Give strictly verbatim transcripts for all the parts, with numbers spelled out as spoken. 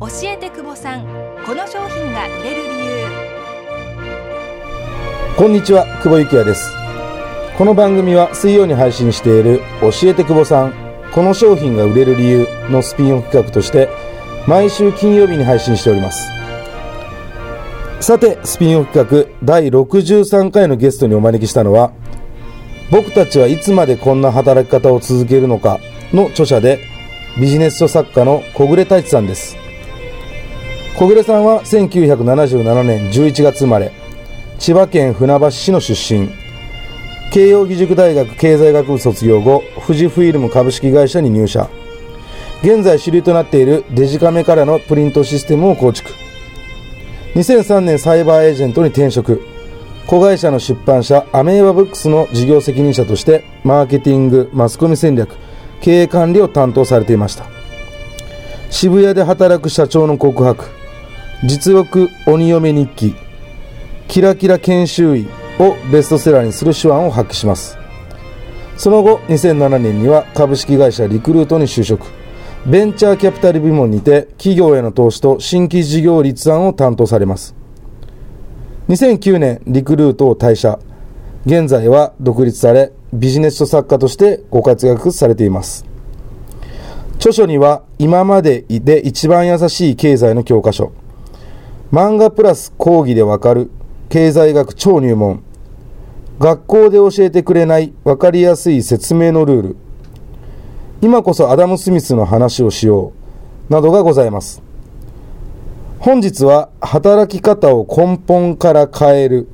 教えて久保さん、この商品が売れる理由。こんにちは、久保幸也です。この番組は水曜に配信している教えて久保さん、この商品が売れる理由のスピンオフ企画として毎週金曜日に配信しております。さて、スピンオフ企画だいろくじゅうさんかいのゲストにお招きしたのは、僕たちはいつまでこんな働き方を続けるのかの著者でビジネス書作家の小暮太一さんです。小暮さんはせんきゅうひゃくななじゅうななねんじゅういちがつ生まれ、千葉県船橋市の出身。慶應義塾大学経済学部卒業後、富士フイルム株式会社に入社。現在主流となっているデジカメからのプリントシステムを構築。にせんさんねんサイバーエージェントに転職。子会社の出版社アメーバブックスの事業責任者としてマーケティング、マスコミ戦略、経営管理を担当されていました。渋谷で働く社長の告白、実録鬼嫁日記、キラキラ研修医をベストセラーにする手腕を発揮します。その後にせんななねんには株式会社リクルートに就職。ベンチャーキャピタル部門にて企業への投資と新規事業立案を担当されます。にせんきゅうねんリクルートを退社。現在は独立され、ビジネス書作家としてご活躍されています。著書には今までで一番優しい経済の教科書、漫画プラス講義でわかる経済学超入門、学校で教えてくれないわかりやすい説明のルール、今こそアダム・スミスの話をしようなどがございます。本日は働き方を根本から変える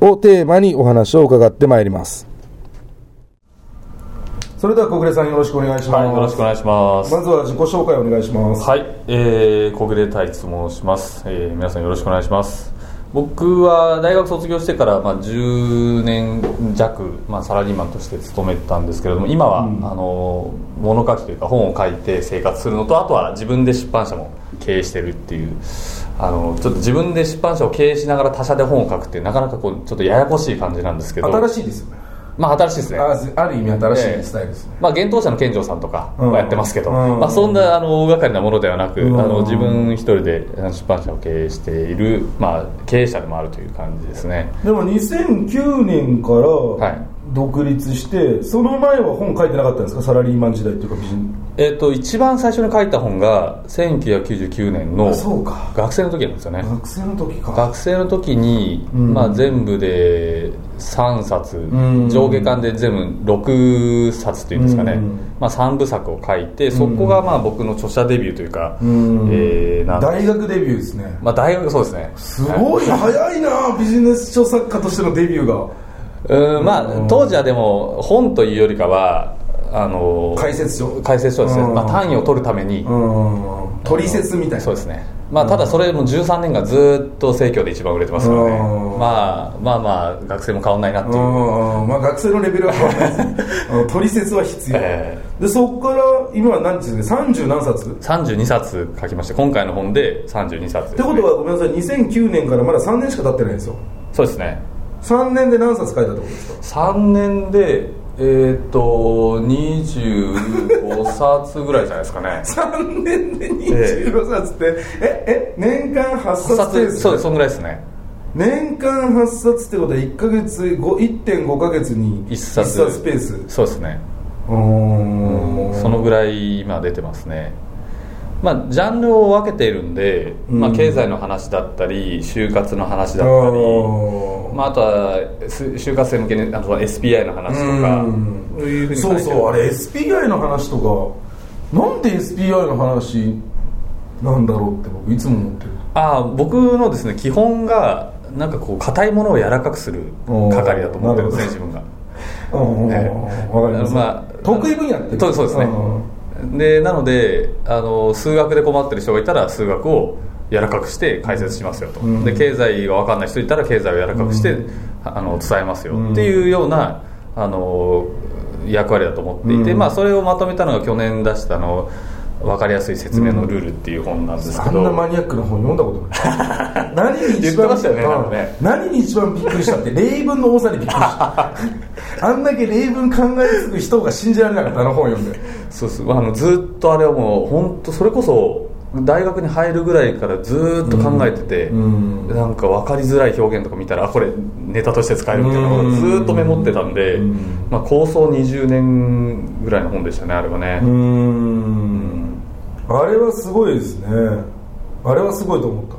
をテーマにお話を伺ってまいります。それでは小暮さん、よろしくお願いします。はい、よろしくお願いします。まずは自己紹介をお願いします。はい、えー、小暮太一と申します。えー、皆さんよろしくお願いします。僕は大学卒業してから、まあ、じゅうねんじゃく、まあ、サラリーマンとして勤めてたんですけれども、今は、うん、あの物書きというか本を書いて生活するのと、あとは自分で出版社も経営してるっていう、あのちょっと自分で出版社を経営しながら他社で本を書くってなかなかこうちょっとややこしい感じなんですけど、新しいですよね。まあ新しいですね。 あ, ある意味新しいスタイルですね。えーまあ、現当社の健常さんとかはやってますけど、うんうん、まあ、そんなあの大掛かりなものではなく、うん、あの自分一人で出版社を経営している、まあ、経営者でもあるという感じですね。でもにせんきゅうねんから独立して、はい、その前は本書いてなかったんですか？サラリーマン時代というか、えー、と一番最初に書いた本がせんきゅうひゃくきゅうじゅうきゅうねんの学生の時なんですよね。学生の時か。学生の時に、うん、まあ、全部でさんさつ、うん、上下巻で全部ろくさつというんですかね、うん、まあ、さんぶさくを書いて、そこがまあ僕の著者デビューというか、うん、えー、なん大学デビューですね。まあ、大学、そうですね。すごい早いなビジネス書作家としてのデビューが。うん、まあ、うん、当時はでも本というよりかはあの解説書解説書ですね、うん、まあ、単位を取るために、うん、取説みたいな。そうですね、まあ、ただそれもじゅうさんねんかんずっと生協で一番売れてますからね、まあ、まあまあ学生も変わんないなっていう、まあ、学生のレベルは変わんないですね取説は必要、えー、でそこから今は何ですかね、さんじゅうなんさつさんじゅうにさつ書きまして、今回の本でさんじゅうにさつ、ね、ってことはごめんなさい、にせんきゅうねんからまださんねんしか経ってないんですよ。そうですね。さんねんで何冊書いたってことですか？さんねんでえーとにじゅうごさつぐらいじゃないですかねさんねんでにじゅうごさつって、ええ年間はっさつです、ね、そうです、そんぐらいですね。年間はっさつってことは いっかげつ いってんごかげつにいっさつ、いっさつペース。そうですね。うーん、そのぐらい今出てますね。まあ、ジャンルを分けているんで、まあ、経済の話だったり就活の話だったり、うん、まあ、あとは就活生向けにあの エスピーアイ の話とか、うん、そういうふうに書いてる。そうそう、あれ エスピーアイ の話とか、なんで エスピーアイ の話なんだろうって僕いつも思ってる。ああ、僕のですね、基本がなんかこう硬いものを柔らかくする係だと思ってるんですね、自分が。わかります、まあ、得意分野って。そうですね。でなのであの数学で困ってる人がいたら数学を柔らかくして解説しますよと、うん、で経済が分かんない人いたら経済を柔らかくして、うん、あの伝えますよっていうような、うん、あの役割だと思っていて、うん、まあ、それをまとめたのが去年出したの分かりやすい説明のルールっていう本なんですけど、うん、あんなマニアックな本読んだことない何に一番言ってましたよね、なんかね、何に一番びっくりしたって例文の多さにびっくりしたあんだけ例文考えすぐ人が信じられなかった、あの本読んで。そうです、あのずっとあれはもう本当それこそ大学に入るぐらいからずっと考えてて、うん、なんか分かりづらい表現とか見たら、あ、これネタとして使えるみたいなことをずっとメモってたんで、うんまあ、構想にじゅうねんぐらいの本でしたね、あれはね。うんあれはすごいですね。あれはすごいと思った。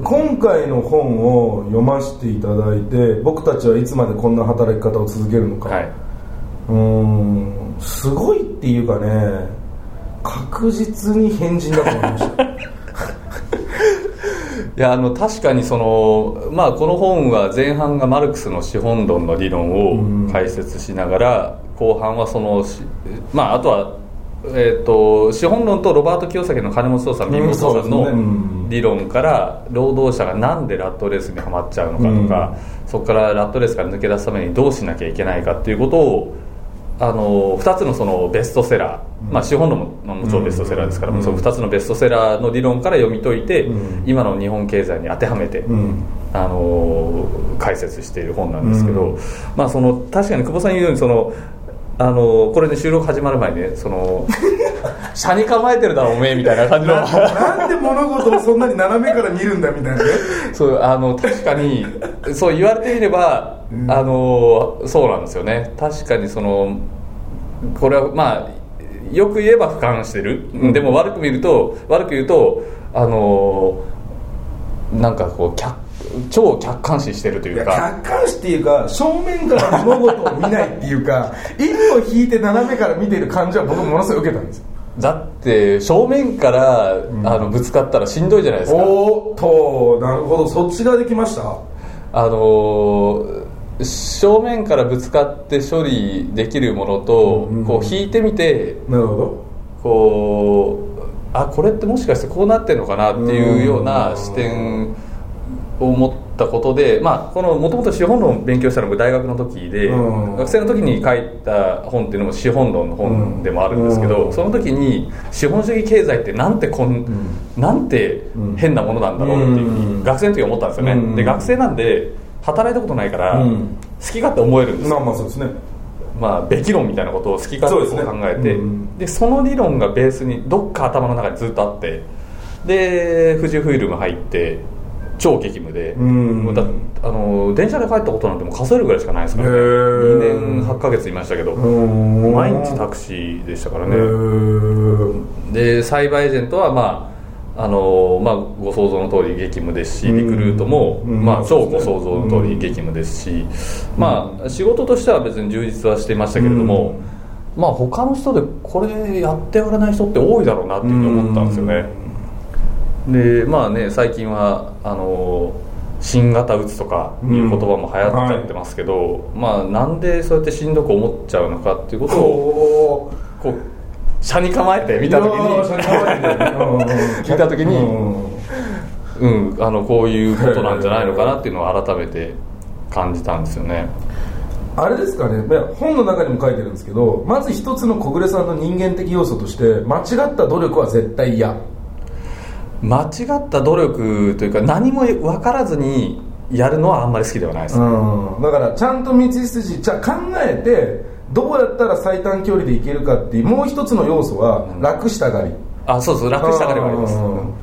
今回の本を読ませていただいて、僕たちはいつまでこんな働き方を続けるのか、はい、うーんすごいっていうかね、確実に変人だと思いましたいやあの確かにその、まあ、この本は前半がマルクスの資本論の理論を解説しながら、後半はその、まあ、あとはえー、と資本論とロバート清崎の金持ち父さん、貧乏父さんの理論から、労働者がなんでラットレースにはまっちゃうのかとか、うん、そこからラットレースから抜け出すためにどうしなきゃいけないかっていうことを、あのふたつ の, そのベストセラー、うんまあ、資本論 も, もちろんベストセラーですから、うん、そのふたつのベストセラーの理論から読み解いて、うん、今の日本経済に当てはめて、うんあのー、解説している本なんですけど、うんまあ、その確かに久保さん言うようにそのあのこれね収録始まる前にね、その車に構えてるだろおめえみたいな感じのな, なんで物事をそんなに斜めから見るんだみたいなねそうあの確かにそう言われてみれば、うん、あのそうなんですよね。確かにそのこれはまあよく言えば俯瞰してる、うん、でも悪く見ると悪く言うとあのなんかこう客超客観視してるというか、客観視っていうか正面から物事を見ないっていうか一歩引いて斜めから見てる感じは僕ものすごい受けたんですよ。だって正面から、うん、あのぶつかったらしんどいじゃないですか。おーっとなるほど、そっちができました。あのー、正面からぶつかって処理できるものと、うん、こう引いてみて、なるほど、こうあこれってもしかしてこうなってるのかなっていうような視点思ったことで、まあこのもともと資本論を勉強したのが大学の時で、うん、学生の時に書いた本っていうのも資本論の本でもあるんですけど、うん、その時に資本主義経済ってなんてこん、うん、なんて変なものなんだろうっていうふうに学生の時思ったんですよね、うん、で学生なんで働いたことないから好き勝手思えるんですよ、うん、まあそうですね、まあ、べき論みたいなことを好き勝手考えて、 そ, で、ねうん、でその理論がベースにどっか頭の中にずっとあって、で富士フイルム入って超激務で、うん、だあの電車で帰ったことなんてもう数えるぐらいしかないですからね。にねんはちかげついましたけど、毎日タクシーでしたからね。でサイバーエージェントは、まああのまあ、ご想像の通り激務ですし、リクルートも、まあ、超ご想像の通り激務ですし、まあ、仕事としては別に充実はしていましたけれども、まあ、他の人でこれやってられない人って多いだろうなっていうふうに思ったんですよね。でまあね、最近はあの新型うつとかいう言葉も流行っちゃってますけど、うんはい、まあ、なんでそうやってしんどく思っちゃうのかっていうことをこう車に構えて見た時に見た時に、うん、あのこういうことなんじゃないのかなっていうのを改めて感じたんですよね。あれですかね、本の中にも書いてるんですけど、まず一つの小暮さんの人間的要素として、間違った努力は絶対嫌、間違った努力というか何も分からずにやるのはあんまり好きではないですね、うん、だからちゃんと道筋じゃ考えて、どうやったら最短距離でいけるかっていうもう一つの要素は楽したがり、うん、あそうそう、楽したがりはあります、うん、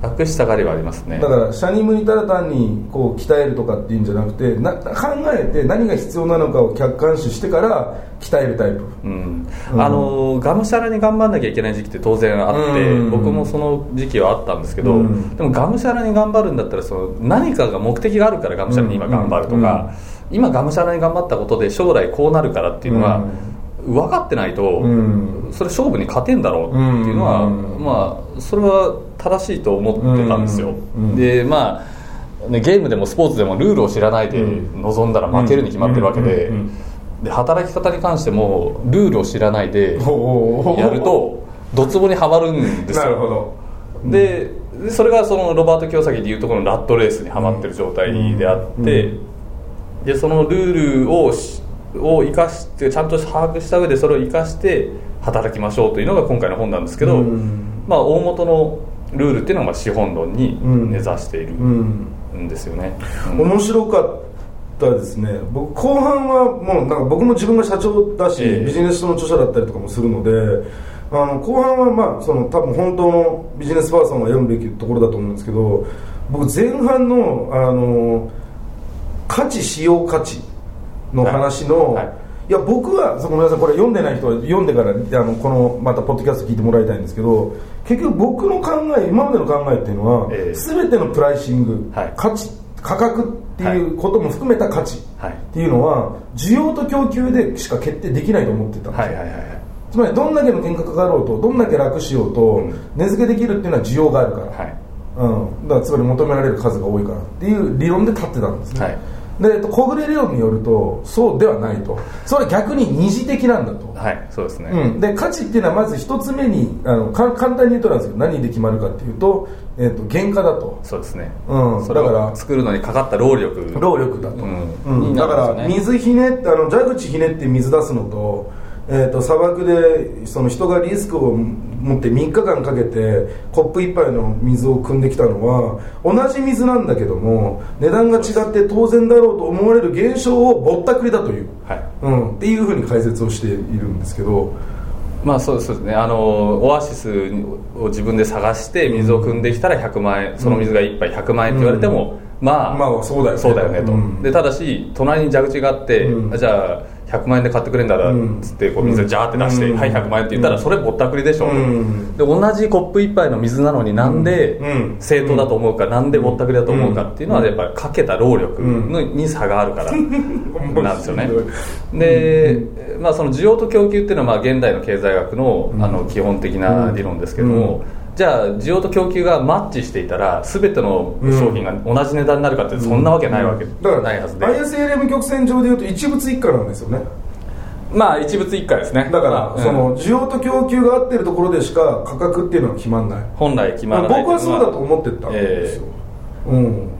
楽したがりはありますね。だから車に向いたら単にこう鍛えるとかっていうんじゃなくてな、考えて何が必要なのかを客観視してから鍛えるタイプ、うんうん、あのがむしゃらに頑張んなきゃいけない時期って当然あって、うん、僕もその時期はあったんですけど、うん、でもがむしゃらに頑張るんだったら、その何かが目的があるからがむしゃらに今頑張るとか、うん、今がむしゃらに頑張ったことで将来こうなるからっていうのは分かってないと、うん、それ勝負に勝てんだろうっていうのは、うん、まあそれは正しいと思ってたんですよ、うんうん、でまあゲームでもスポーツでもルールを知らないで臨んだら負けるに決まってるわけで、うんうんうんうん、で働き方に関してもルールを知らないでやるとドツボにはまるんですよなるほど、うん、でそれがそのロバート清崎でいうところのラットレースにはまってる状態であって、うんうん、でそのルールをを生かしてちゃんと把握した上でそれを生かして働きましょうというのが今回の本なんですけど、うん、まあ大元のルールっていうのは資本論に根ざしているんですよね、うんうん、面白かったですね。僕後半はもうなんか僕も自分が社長だし、えー、ビジネス書の著者だったりとかもするので、あの後半は、まあ、その多分本当のビジネスパーソンが読むべきところだと思うんですけど、僕前半の、あの価値使用価値の話の、はいはい、いや僕はごめんなさい、これ読んでない人は読んでからあのこのまたポッドキャスト聞いてもらいたいんですけど、結局僕の考え、今までの考えっていうのは、えー、全てのプライシング、はい、価値価格っていうことも含めた価値っていうのは、はい、需要と供給でしか決定できないと思ってたんですよ、はいはいはい、つまりどんだけの原価かかろうとどんだけ楽しようと、うん、値付けできるっていうのは需要があるから、はい、うん、だからつまり求められる数が多いからっていう理論で立ってたんですね、はい、で小暮理論によるとそうではないと、それは逆に二次的なんだと、はい、そうですね、うん、で価値っていうのはまず一つ目にあのか簡単に言うとなんですけど、何で決まるかっていうと、えー、と原価だと、そうですね、うん、それから作るのにかかった労力労力だと、うんうんうん、だから水ひねってあの蛇口ひねって水出すのと、えー、と砂漠でその人がリスクを持ってみっかかんかけてコップ一杯の水を汲んできたのは、同じ水なんだけども値段が違って当然だろうと思われる現象をぼったくりだという、はい、うん、っていうふうに解説をしているんですけど、まあそうですね、あのオアシスを自分で探して水を汲んできたらひゃくまんえん、その水が一杯ひゃくまんえんって言われても、うん、まあ、まあそうだよね、そうだよねと、うん、でただし隣に蛇口があって、うん、じゃあひゃくまんえんで買ってくれんだらっつってこう水をジャーって出して、うん、はいひゃくまんえんって言ったらそれぼったくりでしょ、うん、で同じコップ一杯の水なのになんで正当だと思うか、なんでぼったくりだと思うかっていうのはやっぱりかけた労力のに差があるからなんですよねで、まあ、その需要と供給っていうのはまあ現代の経済学 の, あの基本的な理論ですけども、じゃあ需要と供給がマッチしていたら全ての商品が同じ値段になるかってそんなわけないわけ、うん、だからないはずで、 アイエスエルエム 曲線上でいうと一物一価なんですよね、まあ一物一価ですね、だから、うん、その需要と供給が合ってるところでしか価格っていうのは決まんない、本来決まらない、僕はそうだと思ってたんですよ、えー、うん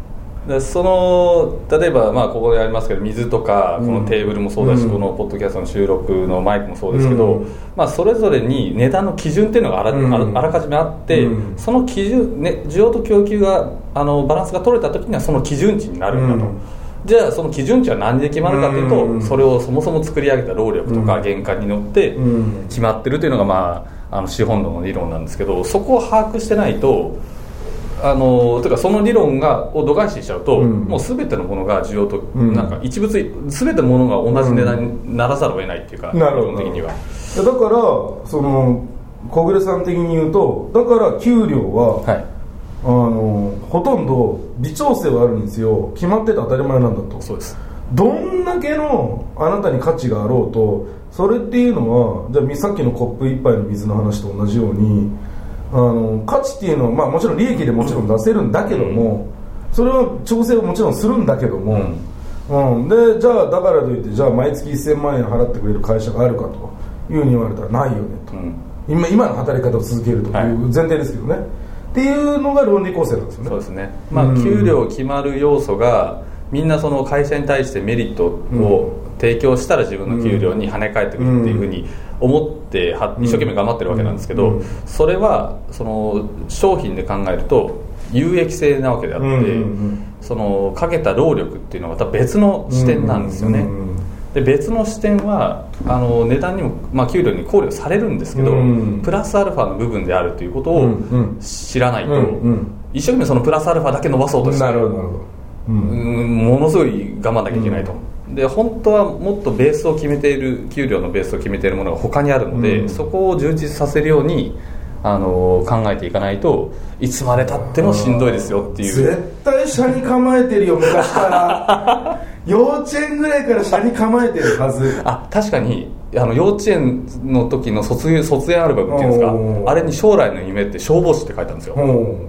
でその例えば、まあ、ここでありますけど水とかこのテーブルもそうだし、うん、このポッドキャストの収録のマイクもそうですけど、うん、まあ、それぞれに値段の基準っていうのがあら、うん、あらかじめあって、うん、その基準、ね、需要と供給があのバランスが取れた時にはその基準値になるんだと、うん、じゃあその基準値は何で決まるかというと、うん、それをそもそも作り上げた労力とか原価によって決まってるというのが、まあ、あの資本論の理論なんですけど、そこを把握してないとあのというかその理論がを度外視しちゃうと、うん、もう全てのものが需要と、うん、なんか一物全てのものが同じ値段にならざるを得ないっていうか、うん、なるほど、的にはだからその小暮さん的に言うと、だから給料は、はい、あのほとんど微調整はあるんですよ、決まってて当たり前なんだと、そうです、どんだけのあなたに価値があろうと、それっていうのはじゃあさっきのコップ一杯の水の話と同じように、あの価値っていうのは、まあ、もちろん利益でもちろん出せるんだけども、うん、それは調整をもちろんするんだけども、うんうん、でじゃあだからといってじゃあ毎月せんまんえん払ってくれる会社があるかというふうに言われたらないよねと、うん、今, 今の働き方を続けるという前提ですけどね、はい、っていうのが論理構成なんですよね、そうですね、まあ、給料決まる要素がみんなその会社に対してメリットを提供したら自分の給料に跳ね返ってくるっていうふうに思って一生懸命頑張ってるわけなんですけど、それはその商品で考えると有益性なわけであって、そのかけた労力っていうのはまた別の視点なんですよね。で別の視点はあの値段にも、まあ、給料に考慮されるんですけど、うん、プラスアルファの部分であるということを知らないと、うんうん、一生懸命そのプラスアルファだけ伸ばそうとして、なるほどなるほど、うん、ものすごい我慢なきゃいけないと、うん、で本当はもっとベースを決めている、給料のベースを決めているものが他にあるので、うん、そこを充実させるようにあの考えていかないといつまでたってもしんどいですよっていう、絶対車に構えてるよ昔から幼稚園ぐらいから車に構えてるはずあ確かにあの幼稚園の時の卒業卒園アルバムっていうんですか、あれに将来の夢って消防士って書いたんですよ。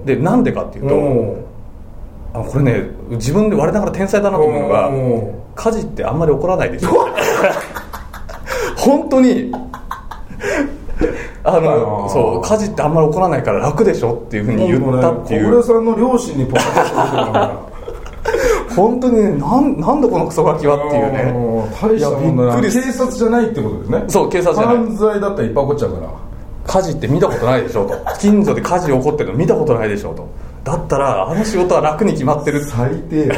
でなんでかっていうと、あこれね自分で我ながら天才だなと思うのが、火事ってあんまり起こらないでしょ本当にあのそう家事ってあんまり起こらないから楽でしょっていうふうに言ったっていう、小倉さんの両親にポカッとしてるから本当にね、なんなんだこのクソガキはっていうね、大したもんだな、警察じゃないってことですね。そう警察じゃない、犯罪だったらいっぱい起こっちゃうから、家事って見たことないでしょと近所で家事起こってるの見たことないでしょと、だったらあの仕事は楽に決まってる、最低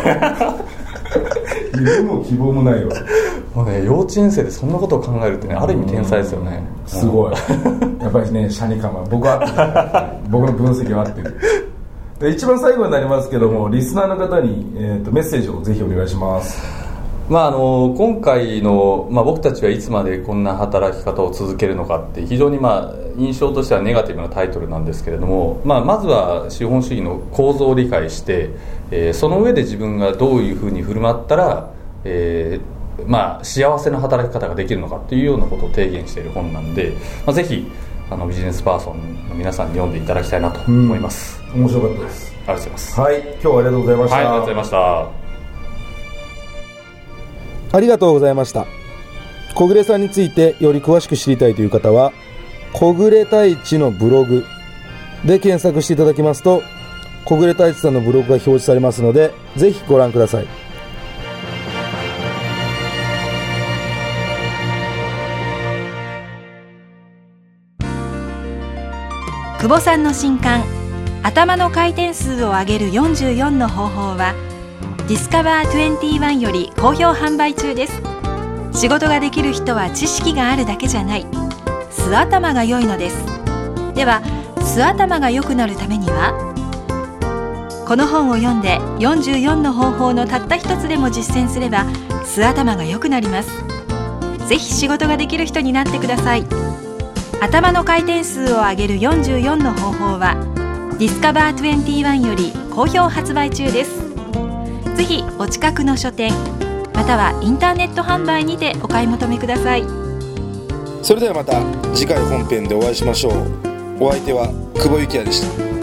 夢も希望もないわもうね、幼稚園生でそんなことを考えるってね、ある意味天才ですよね。すごいやっぱりね、シャニカマ僕は僕の分析は合ってる。で、一番最後になりますけども、リスナーの方に、えーと、メッセージをぜひお願いします。まあ、あの今回の、まあ、僕たちはいつまでこんな働き方を続けるのかって非常に、まあ、印象としてはネガティブなタイトルなんですけれども、まあ、まずは資本主義の構造を理解して、えー、その上で自分がどういうふうに振る舞ったら、えーまあ、幸せな働き方ができるのかっていうようなことを提言している本なんで、まあ、ぜひあのビジネスパーソンの皆さんに読んでいただきたいなと思います。面白かったです。ありがとうございます。はい、今日はありがとうございました。はい、ありがとうございました。ありがとうございました。小暮さんについてより詳しく知りたいという方は小暮太一のブログで検索していただきますと、小暮太一さんのブログが表示されますので、ぜひご覧ください。久保さんの新刊、頭の回転数を上げるよんじゅうよんの方法はディスカバーにじゅういちより好評販売中です。仕事ができる人は知識があるだけじゃない。素頭が良いのです。では、素頭が良くなるためには？この本を読んでよんじゅうよんの方法のたった一つでも実践すれば素頭が良くなります。ぜひ仕事ができる人になってください。頭の回転数を上げるよんじゅうよんの方法はディスカバーにじゅういちより好評発売中です。ぜひお近くの書店またはインターネット販売にてお買い求めください。それではまた次回本編でお会いしましょう。お相手は久保幸也でした。